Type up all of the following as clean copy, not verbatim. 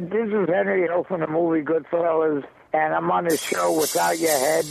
This is Henry Hill from the movie Goodfellas, and I'm on the show Without Your Head.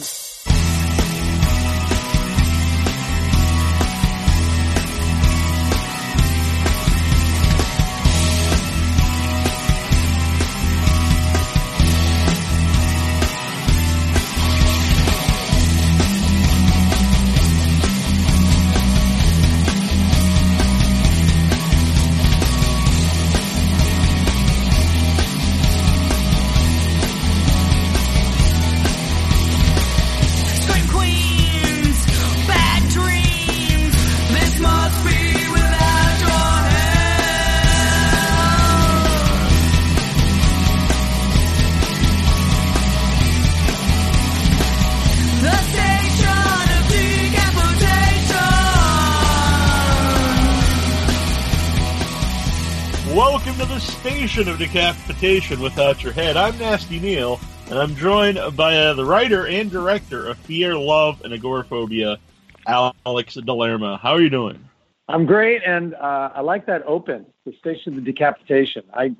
Of Decapitation Without Your Head. I'm Nasty Neal, and I'm joined by the writer and director of Fear, Love, and Agoraphobia, Alex Delerma. How are you doing? I'm great, and I like that open, the Station of Decapitation. I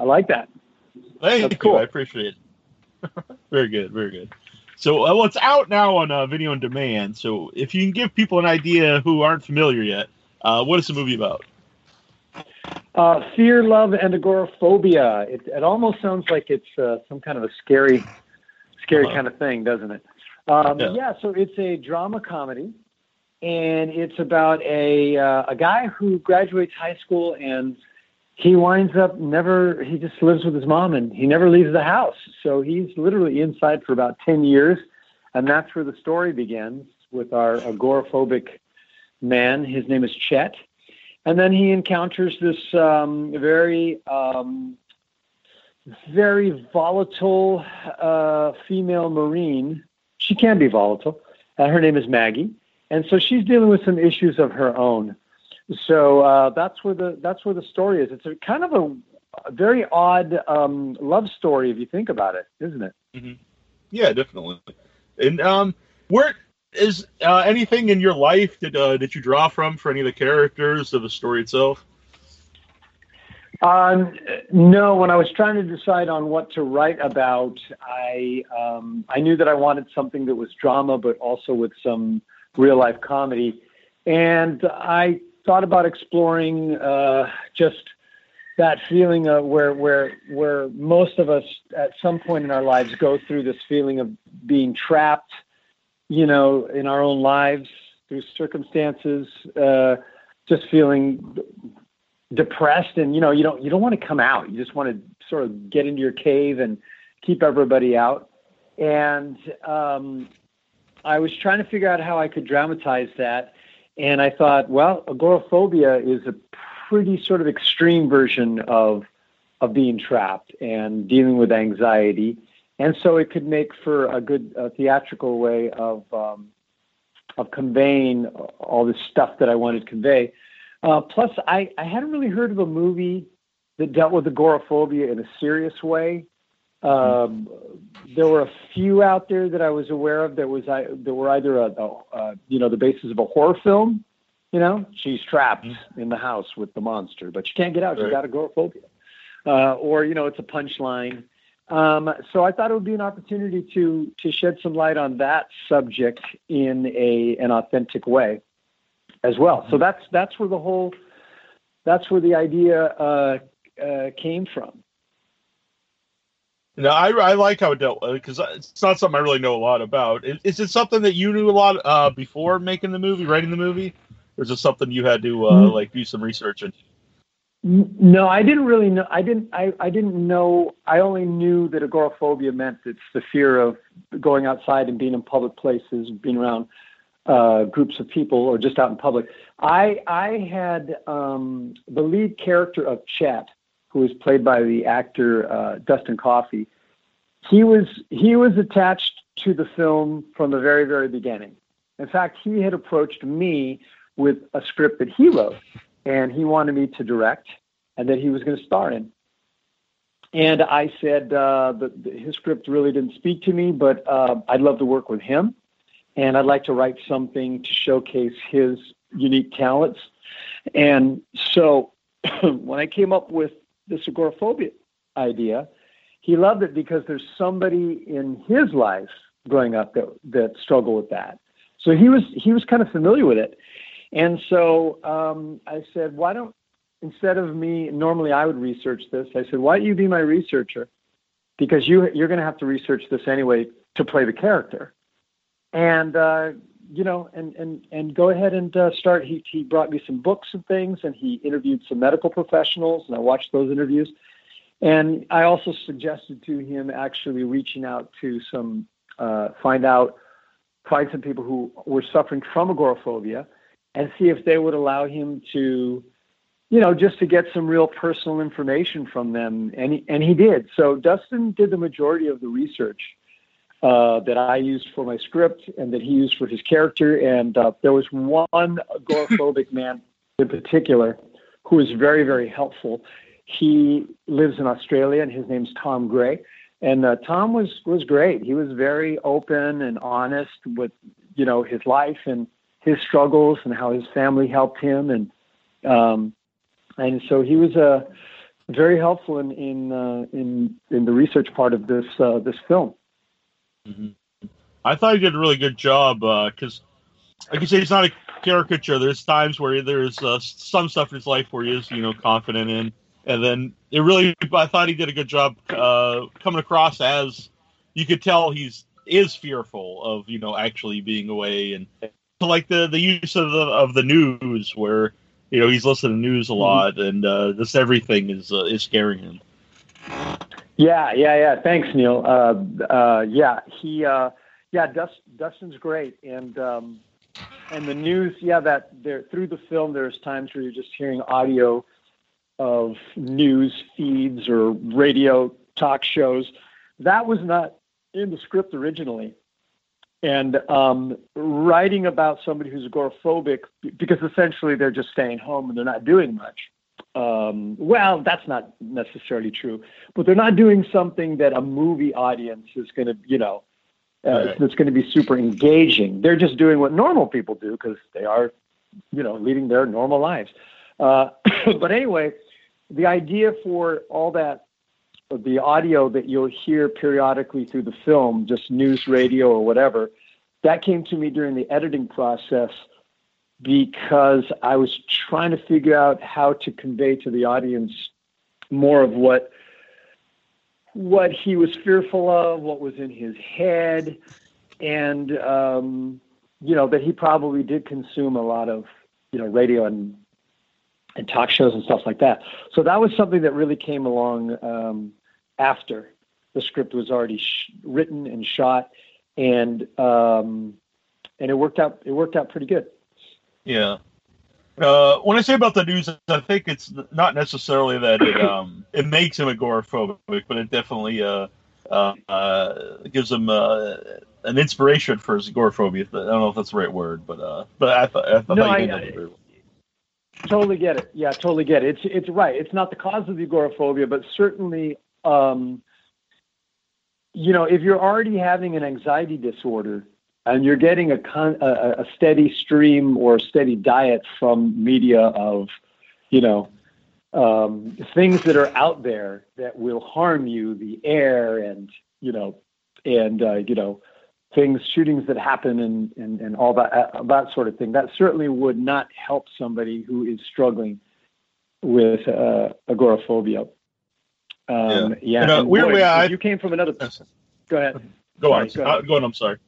like that. That's cool. I appreciate it. Very good, very good. So well, it's out now on video on demand, so if you can give people an idea who aren't familiar yet, what is the movie about? Fear, Love, and Agoraphobia. It almost sounds like it's some kind of a scary kind of thing, doesn't it? Yeah, so it's a drama comedy, and it's about a guy who graduates high school, and he winds up he just lives with his mom, and he never leaves the house. So he's literally inside for about 10 years, and that's where the story begins with our agoraphobic man. His name is Chet. And then he encounters this very volatile female Marine. She can be volatile. Her name is Maggie, and so she's dealing with some issues of her own. So that's where the story is. It's a kind of a very odd love story if you think about it, isn't it? Mm-hmm. Yeah, definitely. And where is anything in your life did you draw from for any of the characters of the story itself? No, when I was trying to decide on what to write about, I knew that I wanted something that was drama, but also with some real life comedy. And I thought about exploring just that feeling of where most of us at some point in our lives go through this feeling of being trapped, you know, in our own lives, through circumstances, just feeling depressed, and you don't want to come out. You just want to sort of get into your cave and keep everybody out. And I was trying to figure out how I could dramatize that, and I thought, well, agoraphobia is a pretty sort of extreme version of being trapped and dealing with anxiety. And so it could make for a good theatrical way of conveying all this stuff that I wanted to convey. Plus, I hadn't really heard of a movie that dealt with agoraphobia in a serious way. There were a few out there that I was aware of that were either the basis of a horror film. You know, she's trapped in the house with the monster, but she can't get out. Right. She's got agoraphobia, or it's a punchline. So I thought it would be an opportunity to shed some light on that subject in an authentic way as well. So that's where the idea came from. Now, I like how it dealt with, because it's not something I really know a lot about. Is it something that you knew a lot before making the movie, writing the movie? Or is it something you had to do some research into? No, I didn't really know. I didn't know. I only knew that agoraphobia meant it's the fear of going outside and being in public places, being around groups of people, or just out in public. I had the lead character of Chet, who was played by the actor Dustin Coffey. He was attached to the film from the very, very beginning. In fact, he had approached me with a script that he wrote, and he wanted me to direct, and that he was going to star in. And I said, his script really didn't speak to me, but I'd love to work with him, and I'd like to write something to showcase his unique talents. And so when I came up with this agoraphobia idea. He loved it because there's somebody in his life growing up that struggled with that. So he was kind of familiar with it. And so I said, why don't, instead of me, normally I would research this. I said, why don't you be my researcher? Because you're going to have to research this anyway to play the character. And, and go ahead and start. He brought me some books and things, and he interviewed some medical professionals, and I watched those interviews. And I also suggested to him actually reaching out to some, find some people who were suffering from agoraphobia and see if they would allow him to, just to get some real personal information from them. And he did. So Dustin did the majority of the research that I used for my script and that he used for his character. And there was one agoraphobic man in particular who was very, very helpful. He lives in Australia, and his name's Tom Gray. And Tom was great. He was very open and honest with, his life and his struggles and how his family helped him. And so he was very helpful in the research part of this film. Mm-hmm. I thought he did a really good job because, like you say, it's not a caricature. There's times where there's some stuff in his life where he is, confident in. And then I thought he did a good job coming across as you could tell he is fearful of, actually being away. And like the use of the news where, he's listening to news a lot and this everything is scaring him. Yeah. Thanks, Neil. Dustin's great. And the news, that there through the film, there's times where you're just hearing audio of news feeds or radio talk shows. That was not in the script originally. And writing about somebody who's agoraphobic, because essentially they're just staying home and they're not doing much. Well, that's not necessarily true, but they're not doing something that a movie audience is going to, that's going to be super engaging. They're just doing what normal people do because they are, leading their normal lives. But anyway, the idea for all that, the audio that you'll hear periodically through the film, just news, radio, or whatever, that came to me during the editing process because I was trying to figure out how to convey to the audience more of what he was fearful of, what was in his head, and, that he probably did consume a lot of, radio and talk shows and stuff like that. So that was something that really came along after the script was already written and shot, and it worked out. It worked out pretty good. Yeah. When I say about the news, I think it's not necessarily that it makes him agoraphobic, but it definitely gives him an inspiration for his agoraphobia. I don't know if that's the right word, but I thought you did that very well. Totally get it. Yeah, totally get it. It's right. It's not the cause of the agoraphobia, but certainly, if you're already having an anxiety disorder and you're getting a steady stream or a steady diet from media of, things that are out there that will harm you, the air and things, shootings that happen and all that sort of thing, that certainly would not help somebody who is struggling with agoraphobia. Yeah. And, weirdly, you came from another... Go ahead. Go on, I'm sorry.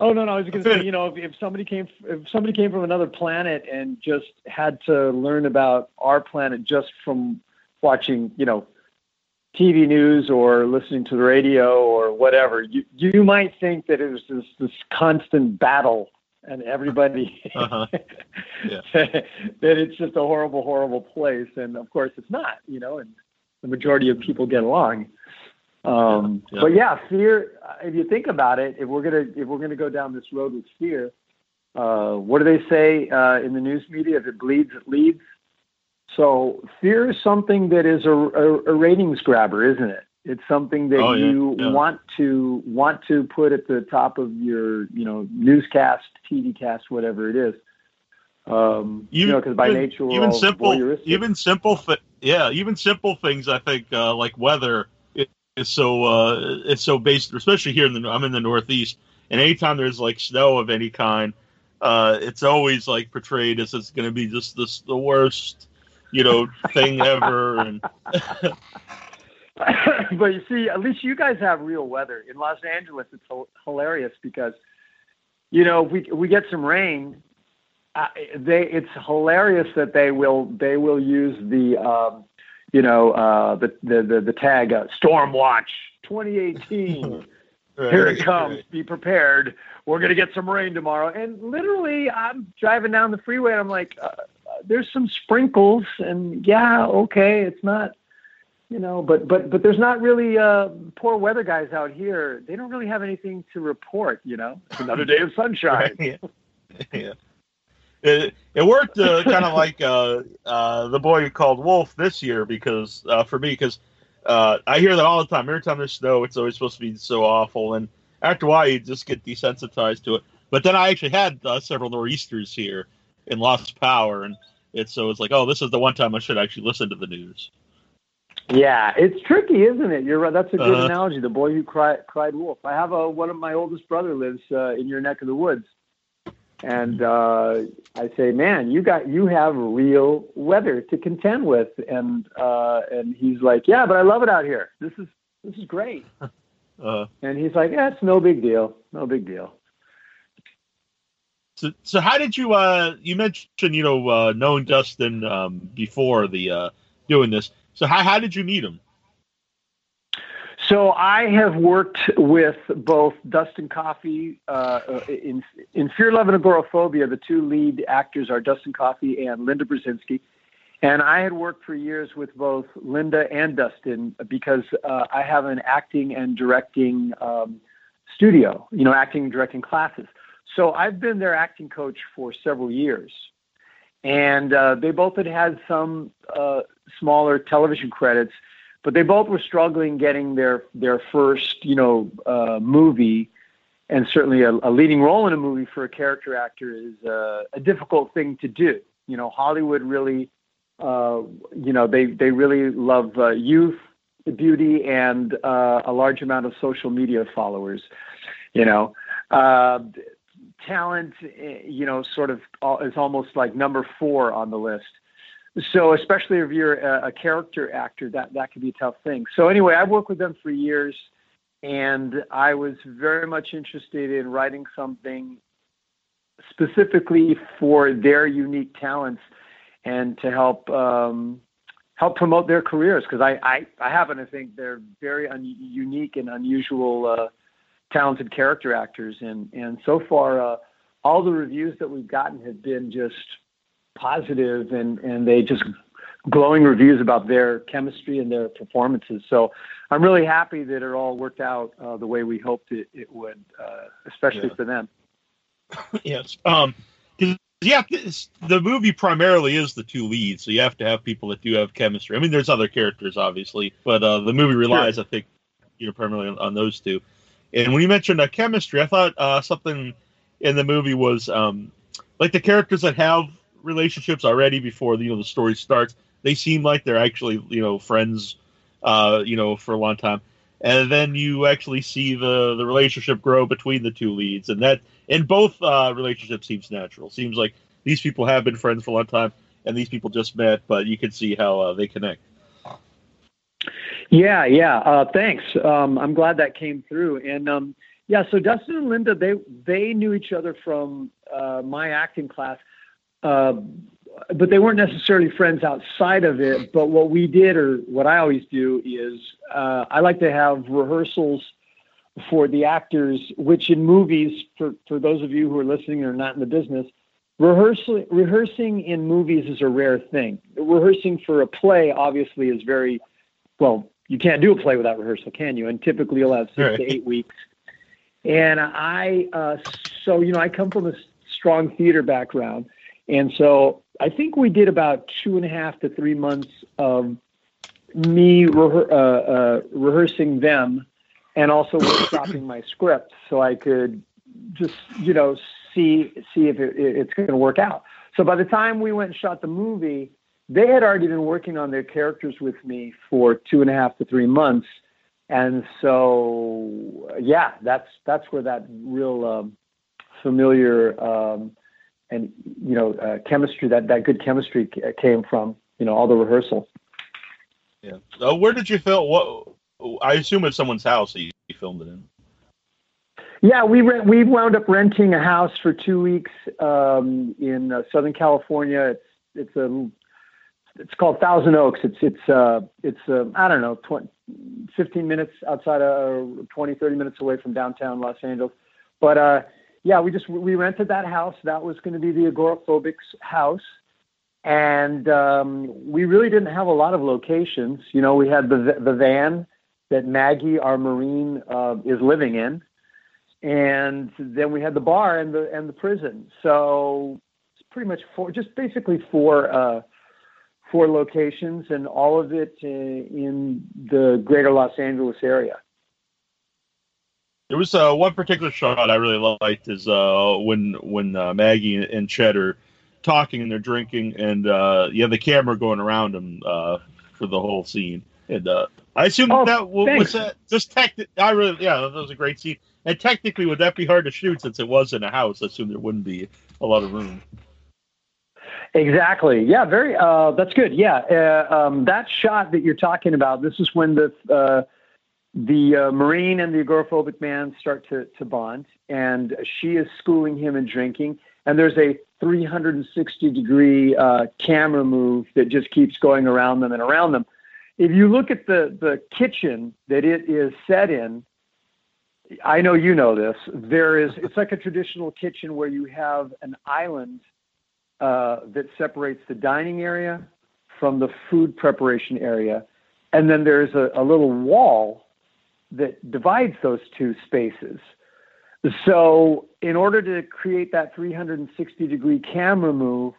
Oh, no, I was going to say, if somebody came from another planet and just had to learn about our planet just from watching, TV news or listening to the radio or whatever, you might think that it was this constant battle and everybody that it's just a horrible place. And of course it's not, and the majority of people get along. But fear, if you think about it, if we're going to go down this road with fear, what do they say in the news media? If it bleeds, it leads. So fear is something that is a ratings grabber, isn't it? It's something that want to put at the top of your, newscast, TV cast, whatever it is. Because by nature, we're all voyeuristic. Even simple things. I think like weather is so it's so based, especially here. I'm in the Northeast, and anytime there's like snow of any kind, it's always like portrayed as it's going to be just the worst, thing ever. But you see, at least you guys have real weather. In Los Angeles, it's hilarious because, if we get some rain. It's hilarious that they will use the tag Storm Watch 2018. Right, here it comes. Right. Be prepared. We're gonna get some rain tomorrow. And literally, I'm driving down the freeway and I'm like, there's some sprinkles, and yeah, okay, it's not, but there's not really poor weather guys out here. They don't really have anything to report. It's another day of sunshine. Right, yeah. It worked kind of like The Boy Called Wolf this year because I hear that all the time. Every time there's snow, it's always supposed to be so awful. And after a while, you just get desensitized to it. But then I actually had several nor'easters here and lost power. And it's like, oh, this is the one time I should actually listen to the news. Yeah, it's tricky, isn't it? You're right. That's a good analogy. The Boy Who Cried Wolf. I have one of my oldest brother lives in your neck of the woods. And I say, man, you have real weather to contend with, and he's like, yeah, but I love it out here. This is great. And he's like, yeah, it's no big deal. So how did you? You mentioned knowing Dustin before the doing this. So how did you meet him? So I have worked with both Dustin Coffey in Fear, Love, and Agoraphobia. The two lead actors are Dustin Coffey and Linda Brzezinski. And I had worked for years with both Linda and Dustin because I have an acting and directing studio, acting and directing classes. So I've been their acting coach for several years. And they both had some smaller television credits. But they both were struggling getting their first, movie, and certainly a leading role in a movie for a character actor is a difficult thing to do. Hollywood really, they really love youth, beauty, and a large amount of social media followers. Talent, sort of is almost like number 4 on the list. So especially if you're a character actor, that could be a tough thing. So anyway, I've worked with them for years, and I was very much interested in writing something specifically for their unique talents and to help promote their careers, because I happen to think they're very unique and unusual, talented character actors. And so far, all the reviews that we've gotten have been just positive, and they just glowing reviews about their chemistry and their performances. So I'm really happy that it all worked out the way we hoped it would, especially for them. Yes. The movie primarily is the two leads, so you have to have people that do have chemistry. I mean, there's other characters, obviously, but the movie relies, I think, primarily on those two. And when you mentioned chemistry, I thought something in the movie was like the characters that have relationships already before the story starts, they seem like they're actually friends for a long time, and then you actually see the relationship grow between the two leads, and that in both relationships seems natural. Seems like these people have been friends for a long time, and these people just met, but you can see how they connect. Thanks. I'm glad that came through. And so Dustin and Linda, they knew each other from my acting class. But they weren't necessarily friends outside of it. But what we did, or what I always do, is I like to have rehearsals for the actors, which in movies, for those of you who are listening or not in the business, rehearsing in movies is a rare thing. Rehearsing for a play, obviously, is very, well, you can't do a play without rehearsal, can you? And typically you'll have 6 to 8 weeks. And I come from a strong theater background. And so I think we did about 2.5 to 3 months of me rehearsing them and also workshopping my script so I could just, see if it's going to work out. So by the time we went and shot the movie, they had already been working on their characters with me for 2.5 to 3 months. And so, yeah, that's where that real familiar and, you know, chemistry, that good chemistry came from, you know, all the rehearsal. Yeah. So where did you film? What, I assume it's someone's house that you filmed it in. Yeah, we wound up renting a house for 2 weeks in Southern California. It's called Thousand Oaks. It's I don't know, 15 minutes outside of 30 minutes away from downtown Los Angeles. But yeah, we rented that house. That was going to be the agoraphobic's house, and we really didn't have a lot of locations. You know, we had the van that Maggie, our Marine, is living in. And then we had the bar and the prison. So it's pretty much four locations, and all of it in the greater Los Angeles area. There was one particular shot I really liked is when Maggie and Chet are talking and they're drinking, and you have the camera going around them for the whole scene. And I assume that was a great scene. And technically, would that be hard to shoot since it was in a house? I assume there wouldn't be a lot of room. Exactly. Yeah, very. That's good. Yeah, that shot that you're talking about. This is when the Marine and the agoraphobic man start to bond, and she is schooling him and drinking. And there's a 360-degree camera move that just keeps going around them and around them. If you look at the kitchen that it is set in. I know you know this. It's like a traditional kitchen where you have an island that separates the dining area from the food preparation area, and then there's a little wall that divides those two spaces. So, in order to create that 360-degree camera move,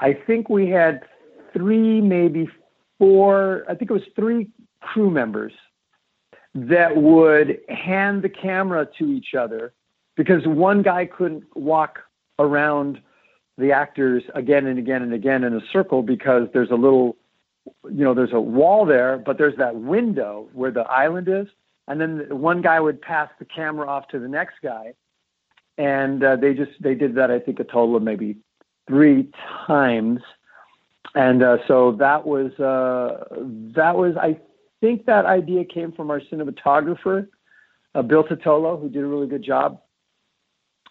I think we had three crew members that would hand the camera to each other because one guy couldn't walk around the actors again and again and again in a circle because there's a little, you know, there's a wall there, but there's that window where the island is. And then one guy would pass the camera off to the next guy. And they did that, I think, a total of maybe 3 times. And so I think that idea came from our cinematographer, Bill Totolo, who did a really good job.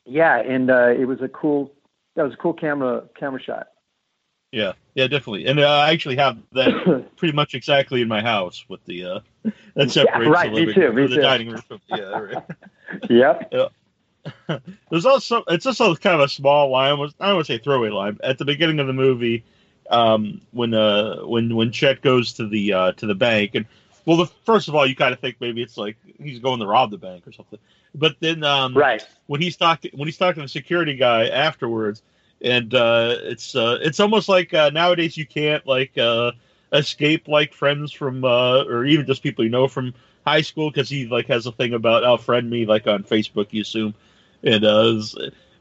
Yeah, and that was a cool camera shot. Yeah, definitely. And I actually have that pretty much exactly in my house with the that separates the living room from the dining room. Yeah, right. Yep. Yeah. There's also kind of a small line. I don't want to say throwaway line at the beginning of the movie. When Chet goes to the bank, and first of all, you kind of think maybe it's like he's going to rob the bank or something, but then when he's talking to the security guy afterwards, and it's almost like nowadays you can't escape friends from or even just people you know from high school, because he has a thing about "I'll friend me" on Facebook, you assume, and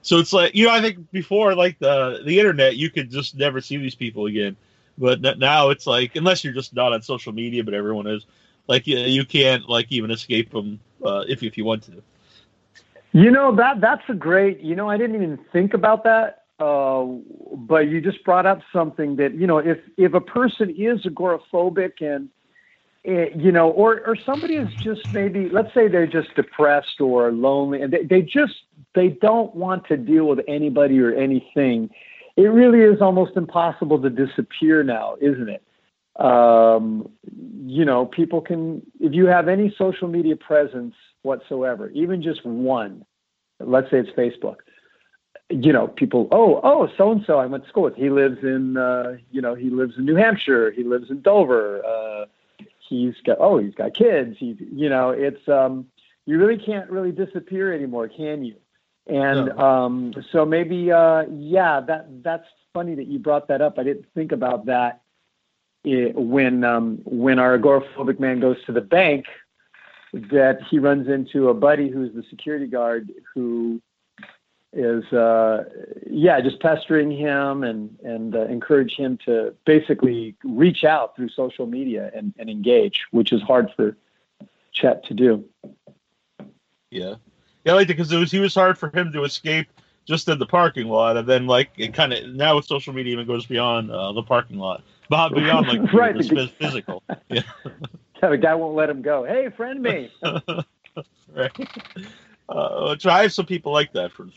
so it's like, you know, I think before the internet, you could just never see these people again. But now it's like, unless you're just not on social media, but everyone is, you can't even escape them if you want to. You know, that's a great, you know, I didn't even think about that. But you just brought up something that, you know, if a person is agoraphobic and, you know, or somebody is just maybe, let's say they're just depressed or lonely, and they don't want to deal with anybody or anything. It really is almost impossible to disappear now, isn't it? You know, people can, if you have any social media presence whatsoever, even just one, let's say it's Facebook, you know, people, oh, so-and-so I went to school with, he lives in, he lives in New Hampshire, he lives in Dover, he's got kids. It's you really can't really disappear anymore, can you? And so maybe that's funny that you brought that up. I didn't think about that when our agoraphobic man goes to the bank, that he runs into a buddy who's the security guard who is just pestering him and encourage him to basically reach out through social media and engage, which is hard for Chet to do. Yeah, I liked it because he was hard for him to escape just in the parking lot, and then like it kind of now with social media it goes beyond the parking lot, beyond like right, the physical. Yeah, the guy won't let him go. Hey, friend me. Right. I have some people like that from.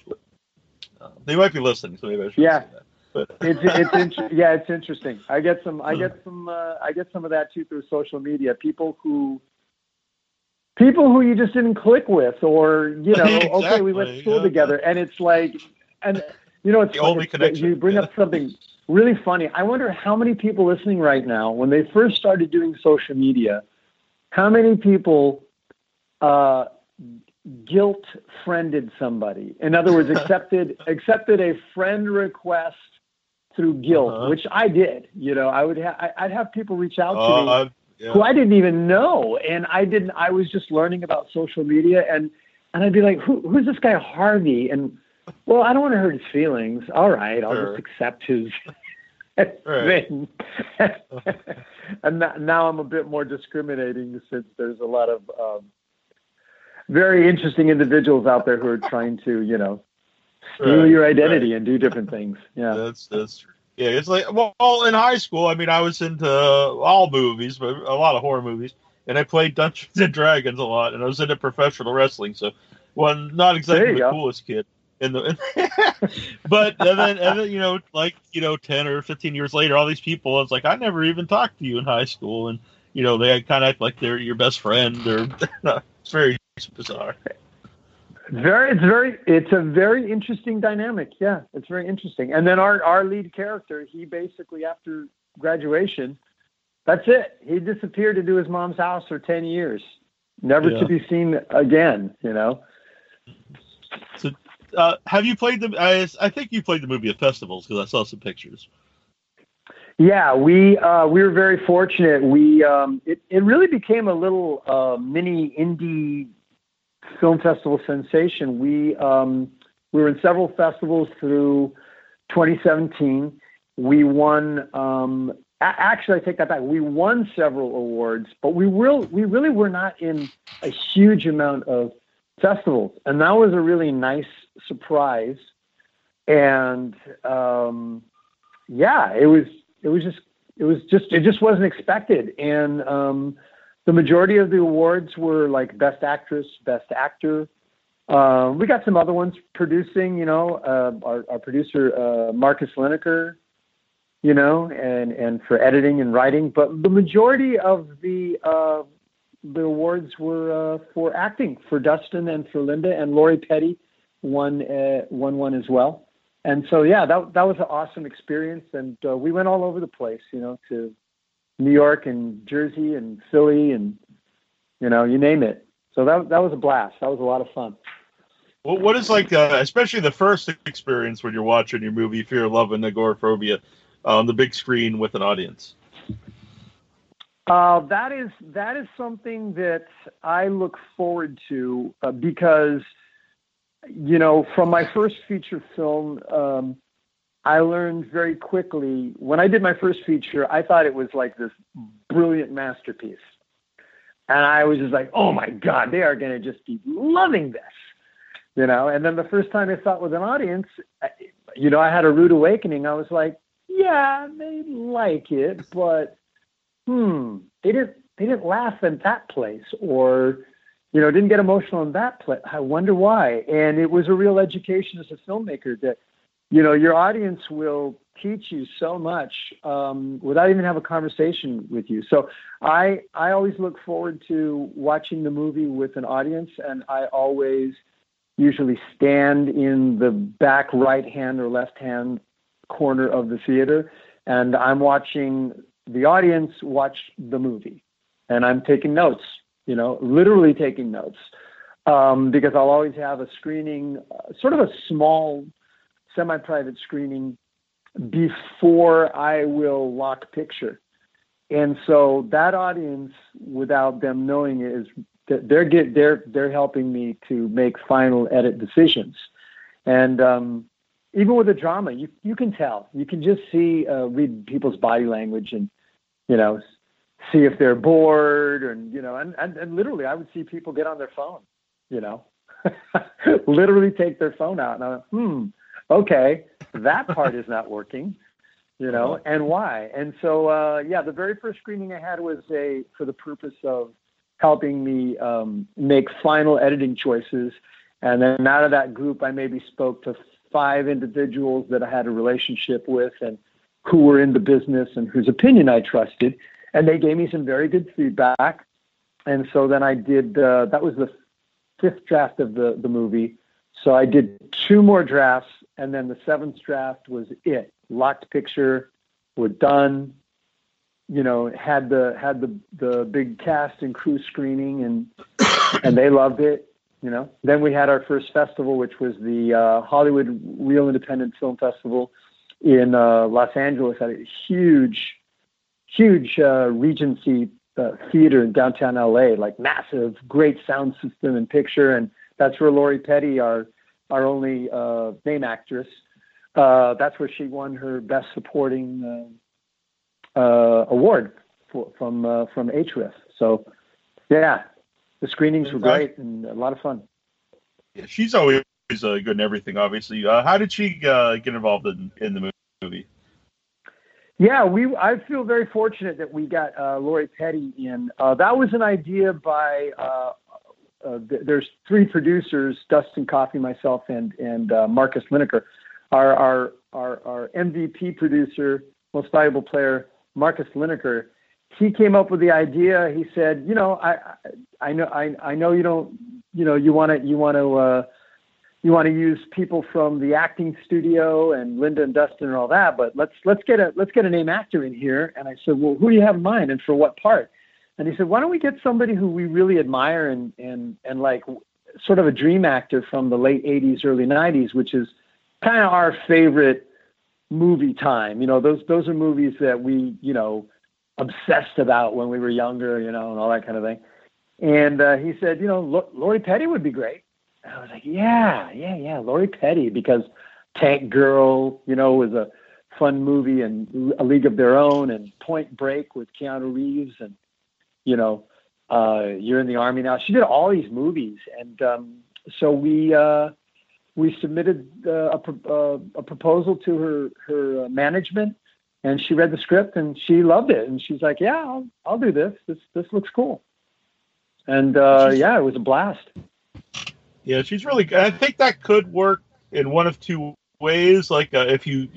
They might be listening, so maybe I should say that. But it's interesting. I get some of that too through social media. People who you just didn't click with, or exactly, okay, we went to school together, and it's like, and it's the only connection. You bring up something really funny. I wonder how many people listening right now, when they first started doing social media, how many people guilt friended somebody. In other words, accepted a friend request through guilt, which I did. I'd have people reach out to me who I didn't even know, and I was just learning about social media, and I'd be like, who's this guy Harvey? And well, I don't want to hurt his feelings. All right, I'll just accept his thing. And now I'm a bit more discriminating since there's a lot of very interesting individuals out there who are trying to, steal your identity and do different things. Yeah, that's true. Yeah, it's like, well, in high school, I mean, I was into all movies, but a lot of horror movies, and I played Dungeons and Dragons a lot, and I was into professional wrestling. So, not exactly the coolest kid in the, but and then like 10 or 15 years later, all these people, it's like I never even talked to you in high school, and they kind of act like they're your best friend, or it's very. It's bizarre. It's a very interesting dynamic. Yeah, it's very interesting. And then our lead character, he basically after graduation, that's it. He disappeared into his mom's house for 10 years, never to be seen again. So, have you played the? I think you played the movie at festivals because I saw some pictures. Yeah, we were very fortunate. We it really became a little mini indie film festival sensation. We were in several festivals through 2017. We won. Actually, I take that back. We won several awards, but we really were not in a huge amount of festivals, and that was a really nice surprise. And it just wasn't expected. And the majority of the awards were like Best Actress, Best Actor. We got some other ones producing, our producer, Marcus Lineker, and for editing and writing. But the majority of the awards were for acting, for Dustin and for Linda. And Lori Petty won one as well. And so, that was an awesome experience. And we went all over the place, to New York and Jersey and Philly and, you name it. So that was a blast. That was a lot of fun. Well, what is like, especially the first experience when you're watching your movie, Fear, Love, and Agoraphobia, on the big screen with an audience? That is something that I look forward to because from my first feature film, I learned very quickly. When I did my first feature, I thought it was like this brilliant masterpiece. And I was just like, oh my God, they are going to just be loving this, And then the first time I saw it with an audience, I had a rude awakening. I was like, yeah, they like it, but they didn't laugh in that place, or didn't get emotional in that play. I wonder why. And it was a real education as a filmmaker that, your audience will teach you so much without even have a conversation with you. So I always look forward to watching the movie with an audience, and I always usually stand in the back right hand or left hand corner of the theater, and I'm watching the audience watch the movie, and I'm taking notes. Literally taking notes, because I'll always have a screening, sort of a small semi-private screening before I will lock picture. And so that audience, without them knowing it, is they're helping me to make final edit decisions. And even with the drama, you can tell. You can just see, read people's body language and, you know, see if they're bored and, you know, and literally I would see people get on their phone, you know, literally take their phone out. And I'm like, okay, that part is not working, you know, and why? And so, yeah, the very first screening I had was for the purpose of helping me make final editing choices. And then out of that group, I maybe spoke to 5 individuals that I had a relationship with and who were in the business and whose opinion I trusted. And they gave me some very good feedback. And so then I did, that was the 5th draft of the movie. So I did 2 more drafts. And then the 7th draft was it. Locked picture, we're done. You know, had the big cast and crew screening and they loved it. You know, then we had our first festival, which was the Hollywood Real Independent Film Festival in Los Angeles at a huge Regency theater in downtown LA, like massive, great sound system and picture. And that's where Lori Petty, our only name actress, that's where she won her Best Supporting award from H-Riff. So, yeah. The screenings were great and a lot of fun. Yeah, she's always good in everything, obviously. How did she get involved in the movie? Yeah, I feel very fortunate that we got Lori Petty in. That was an idea by, there's 3 producers, Dustin Coffey, myself, and Marcus Lineker. Our MVP producer, most valuable player, Marcus Lineker, he came up with the idea. He said, you know, I know you don't, you know, you want to use people from the acting studio and Linda and Dustin and all that, but let's get a name actor in here. And I said, well, who do you have in mind and for what part? And he said, why don't we get somebody who we really admire and like sort of a dream actor from the late 80s, early 90s, which is kind of our favorite movie time. You know, those are movies that we, you know, obsessed about when we were younger, you know, and all that kind of thing. And he said, you know, Lori Petty would be great. And I was like, yeah, Lori Petty, because Tank Girl, you know, was a fun movie, and A League of Their Own, and Point Break with Keanu Reeves, and, you know, You're in the Army Now. She did all these movies. And so we submitted a proposal to her management. And she read the script and she loved it. And she's like, yeah, I'll do this. This looks cool. And yeah, it was a blast. Yeah, she's really good. I think that could work in one of 2 ways. Like if you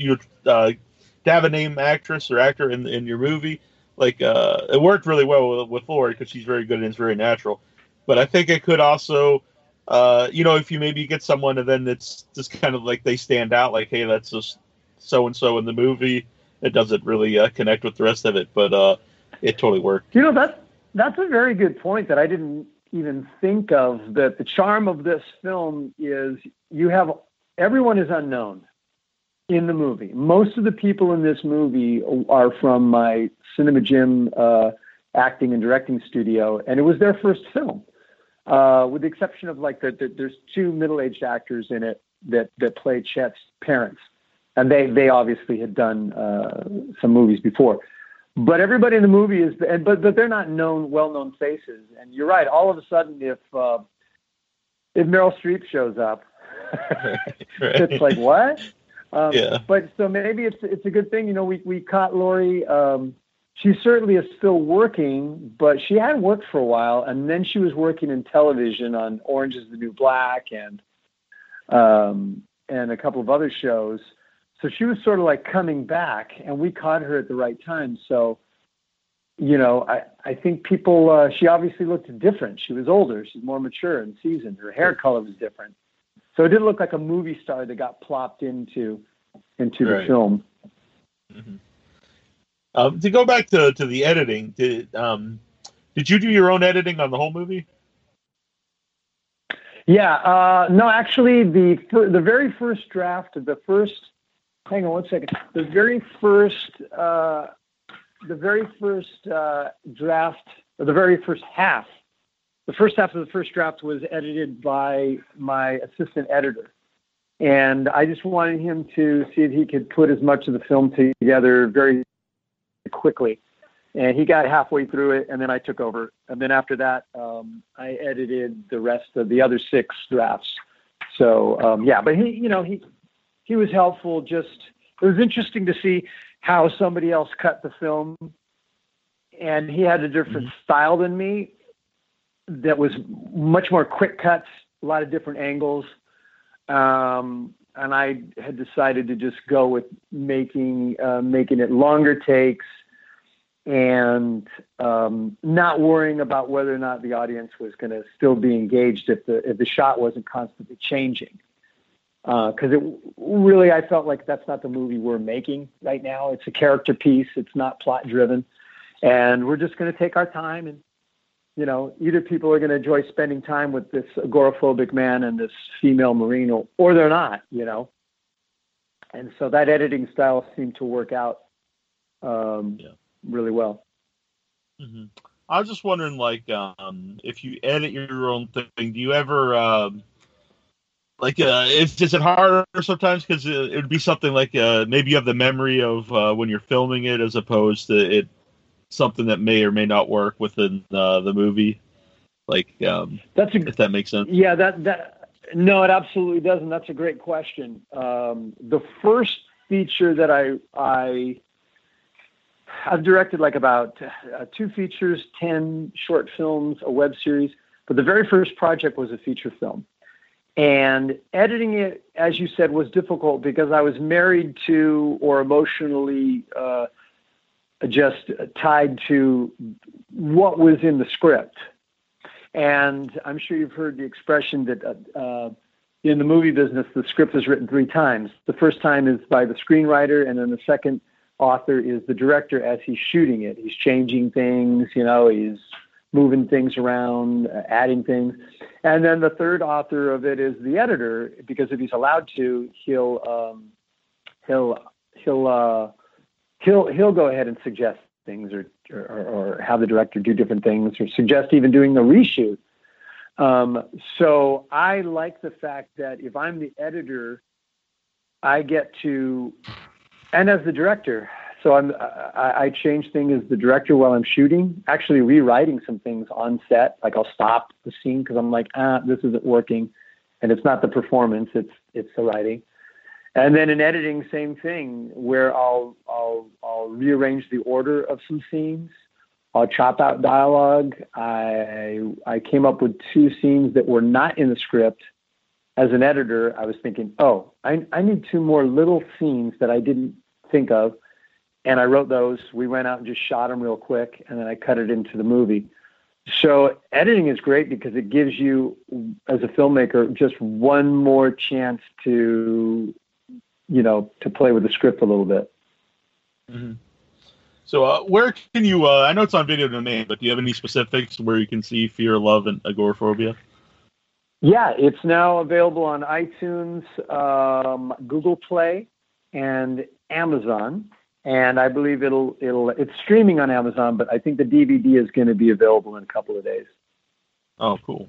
have a name actress or actor in your movie, like it worked really well with Lori because she's very good and it's very natural. But I think it could also, you know, if you maybe get someone and then it's just kind of like they stand out like, hey, that's just so-and-so in the movie. It doesn't really connect with the rest of it, but it totally worked. You know, that's a very good point that I didn't even think of, that the charm of this film is you have everyone is unknown in the movie. Most of the people in this movie are from my Cinema Gym acting and directing studio, and it was their first film, with the exception of like there's 2 middle-aged actors in it that play Chet's parents. And they obviously had done some movies before, but everybody in the movie is, but they're not well known faces. And you're right. All of a sudden, if Meryl Streep shows up, right. It's like what? Yeah. But so maybe it's a good thing. You know, we caught Lori. She certainly is still working, but she had worked for a while, and then she was working in television on Orange is the New Black and a couple of other shows. So she was sort of like coming back, and we caught her at the right time. So, you know, I think people, she obviously looked different. She was older. She's more mature and seasoned. Her hair color was different. So it didn't look like a movie star that got plopped into the film. Mm-hmm. To go back to the editing, did you do your own editing on the whole movie? Yeah. No, actually, the very first draft of the first, hang on one second. The very first draft, or the very first half, the first half of the first draft was edited by my assistant editor, And I just wanted him to see if he could put as much of the film together very quickly. And he got halfway through it, and then I took over. And then after that, I edited the rest of the other 6 drafts. So, yeah, but he was helpful. Just, it was interesting to see how somebody else cut the film. And he had a different style than me that was much more quick cuts, a lot of different angles. And I had decided to just go with making it longer takes and not worrying about whether or not the audience was going to still be engaged if the shot wasn't constantly changing. Because it really, I felt like that's not the movie we're making right now. It's a character piece. It's not plot driven. And we're just going to take our time, and, either people are going to enjoy spending time with this agoraphobic man and this female Marine, or they're not, And so that editing style seemed to work out really well. Mm-hmm. I was just wondering, if you edit your own thing, do you ever... is it harder sometimes because it would be something maybe you have the memory of when you're filming it as opposed to it something that may or may not work within the movie, if that makes sense. Yeah, no, it absolutely doesn't. That's a great question. The first feature that I've directed about 2 features, 10 short films, a web series, but the very first project was a feature film. And editing it, as you said, was difficult because I was married to or emotionally just tied to what was in the script. And I'm sure you've heard the expression that in the movie business, the script is written 3 times. The first time is by the screenwriter, and then the second author is the director as he's shooting it. He's changing things, he's moving things around, adding things. And then the third author of it is the editor, because if he's allowed to, he'll go ahead and suggest things or have the director do different things or suggest even doing a reshoot. So I like the fact that if I'm the editor, I get to, and as the director, so I change things as the director while I'm shooting, actually rewriting some things on set. I'll stop the scene because I'm this isn't working. And it's not the performance, it's the writing. And then in editing, same thing, where I'll rearrange the order of some scenes. I'll chop out dialogue. I came up with 2 scenes that were not in the script. As an editor, I was thinking, I need 2 more little scenes that I didn't think of. And I wrote those. We went out and just shot them real quick, and then I cut it into the movie. So editing is great because it gives you, as a filmmaker, just one more chance to, to play with the script a little bit. Mm-hmm. So where can you, I know it's on video domain, but do you have any specifics where you can see Fear, Love, and Agoraphobia? Yeah, it's now available on iTunes, Google Play, and Amazon. And I believe it's streaming on Amazon, but I think the DVD is going to be available in a couple of days. Oh, cool.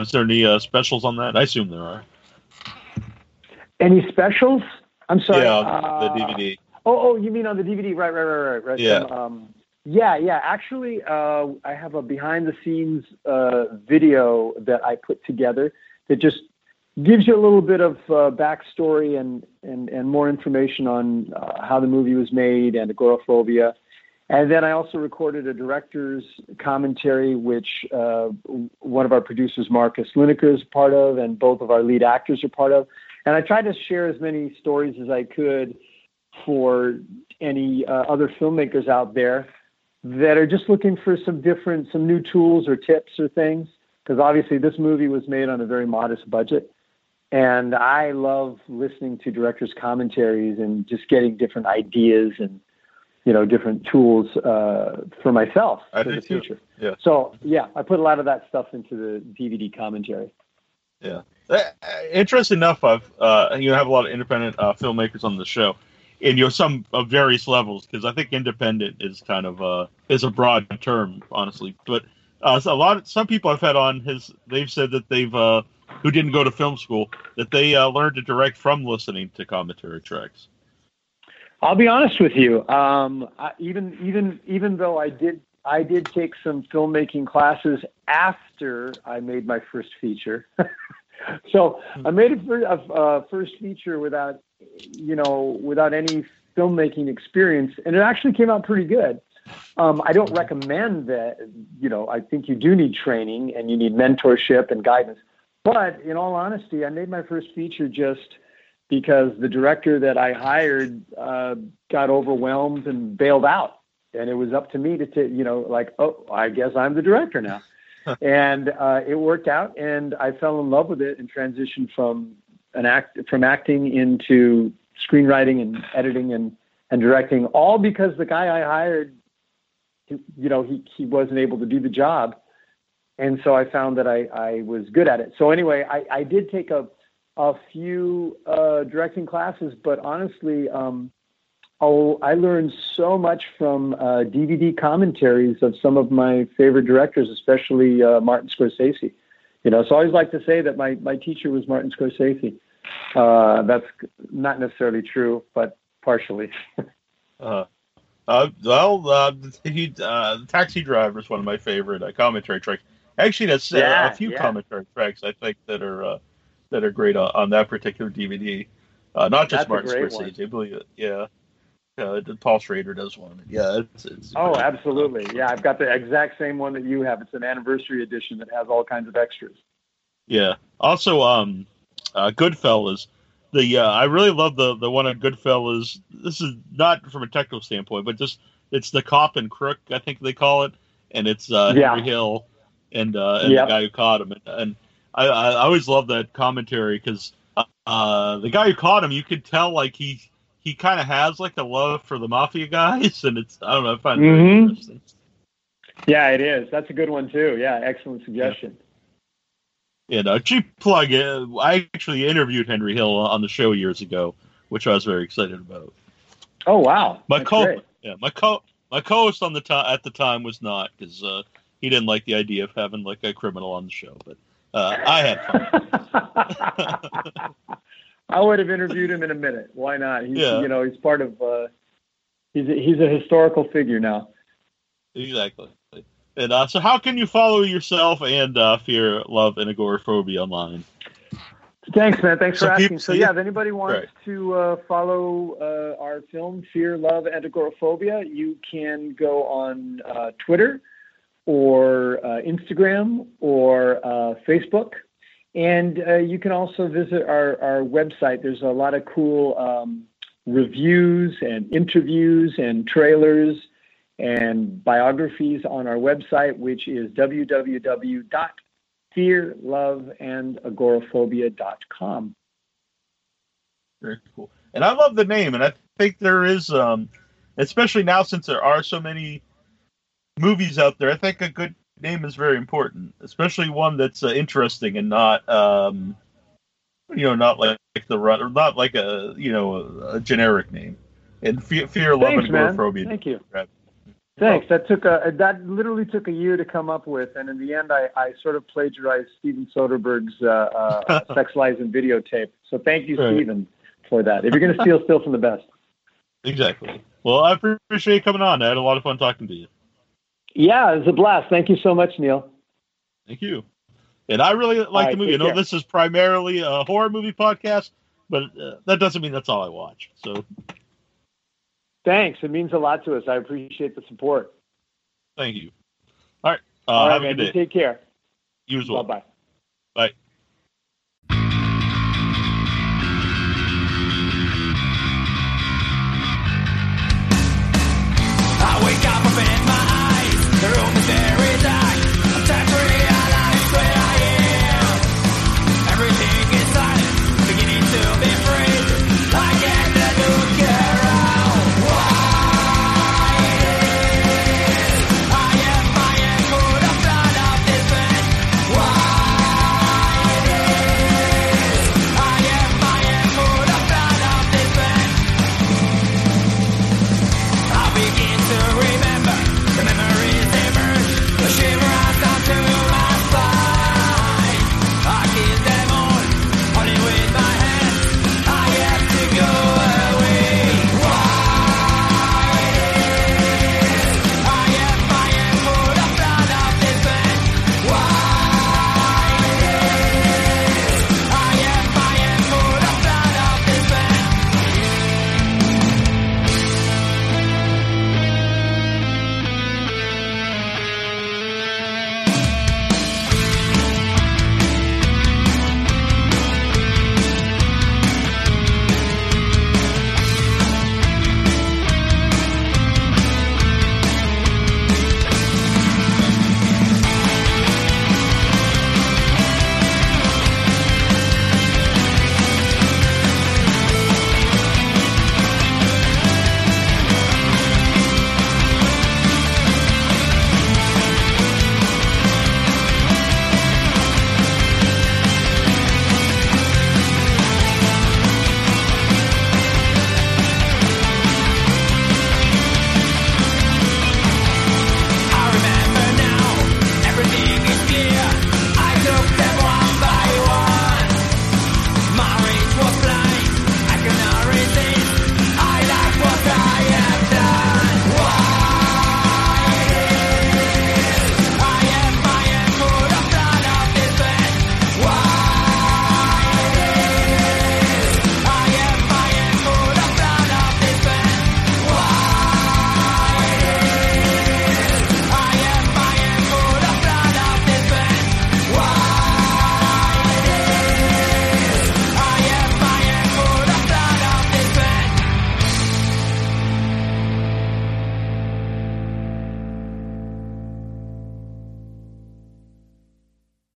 Is there any specials on that? I assume there are. Any specials? I'm sorry. Yeah, the DVD. Oh, you mean on the DVD? Right. Yeah. Yeah. Actually, I have a behind-the-scenes video that I put together that just gives you a little bit of backstory and more information on how the movie was made and agoraphobia. And then I also recorded a director's commentary, which one of our producers, Marcus Lineker, is part of, and both of our lead actors are part of. And I tried to share as many stories as I could for any other filmmakers out there that are just looking for some new tools or tips or things. Because obviously this movie was made on a very modest budget. And I love listening to directors' commentaries and just getting different ideas and, different tools for myself for the future. Yeah. So, yeah, I put a lot of that stuff into the DVD commentary. Yeah. Interesting enough, I've have a lot of independent filmmakers on the show. And, some of various levels, because I think independent is kind of is a broad term, honestly. But some people I've had on, they've said that they've who didn't go to film school, that they learned to direct from listening to commentary tracks. I'll be honest with you. Even though I did take some filmmaking classes after I made my first feature. So I made a first feature without any filmmaking experience, and it actually came out pretty good. I don't recommend that. I think you do need training and you need mentorship and guidance. But in all honesty, I made my first feature just because the director that I hired got overwhelmed and bailed out, and it was up to me to I guess I'm the director now. And it worked out, and I fell in love with it and transitioned from acting into screenwriting and editing and directing, all because the guy I hired, he wasn't able to do the job. And so I found that I was good at it. So anyway, I did take a few directing classes, but honestly, I learned so much from DVD commentaries of some of my favorite directors, especially Martin Scorsese. So I always like to say that my teacher was Martin Scorsese. That's not necessarily true, but partially. Taxi Driver is one of my favorite commentary tracks. Actually, that's a few commentary tracks I think that are great on that particular DVD. Not just that's Martin Scorsese, I believe it. Yeah. Paul Schrader does one. Yeah. It's absolutely. Yeah, I've got the exact same one that you have. It's an anniversary edition that has all kinds of extras. Yeah. Also, Goodfellas. I really love the one on Goodfellas. This is not from a technical standpoint, but just it's the cop and crook, I think they call it, and it's Henry Hill and the guy who caught him. And I always love that commentary because the guy who caught him, you could tell like he kind of has like a love for the mafia guys, and it's, I don't know, I find it very interesting. Yeah, it is. That's a good one too. Yeah, excellent suggestion. Yeah. And cheap plug. I actually interviewed Henry Hill on the show years ago, which I was very excited about. Oh wow! My co-host on the at the time was not, because he didn't like the idea of having like a criminal on the show, but I had fun. I would have interviewed him in a minute. Why not? He's part of. He's a historical figure now. Exactly. And so, how can you follow yourself and Fear, Love, and Agoraphobia online? Thanks, man. Thanks for asking. So, if anybody wants to follow our film Fear, Love, and Agoraphobia, you can go on Twitter or Instagram or Facebook. And you can also visit our website. There's a lot of cool reviews and interviews and trailers and biographies on our website, which is www.fearloveandagoraphobia.com. Very cool. And I love the name. And I think there is, especially now since there are so many movies out there, I think a good name is very important, especially one that's interesting and not, not like the run, or not like a generic name. And Fear, Love, and Agoraphobia. Thank you. Thanks. That literally took a year to come up with, and in the end, I sort of plagiarized Steven Soderbergh's Sex, Lies, and Videotape. So thank you, Steven, for that. If you're going to steal from the best. Exactly. Well, I appreciate you coming on. I had a lot of fun talking to you. Yeah, it was a blast. Thank you so much, Neil. Thank you. And I really like the movie. I know this is primarily a horror movie podcast, but that doesn't mean that's all I watch. So, thanks. It means a lot to us. I appreciate the support. Thank you. All right. Have a good day. Take care. You as well. Bye-bye. Bye.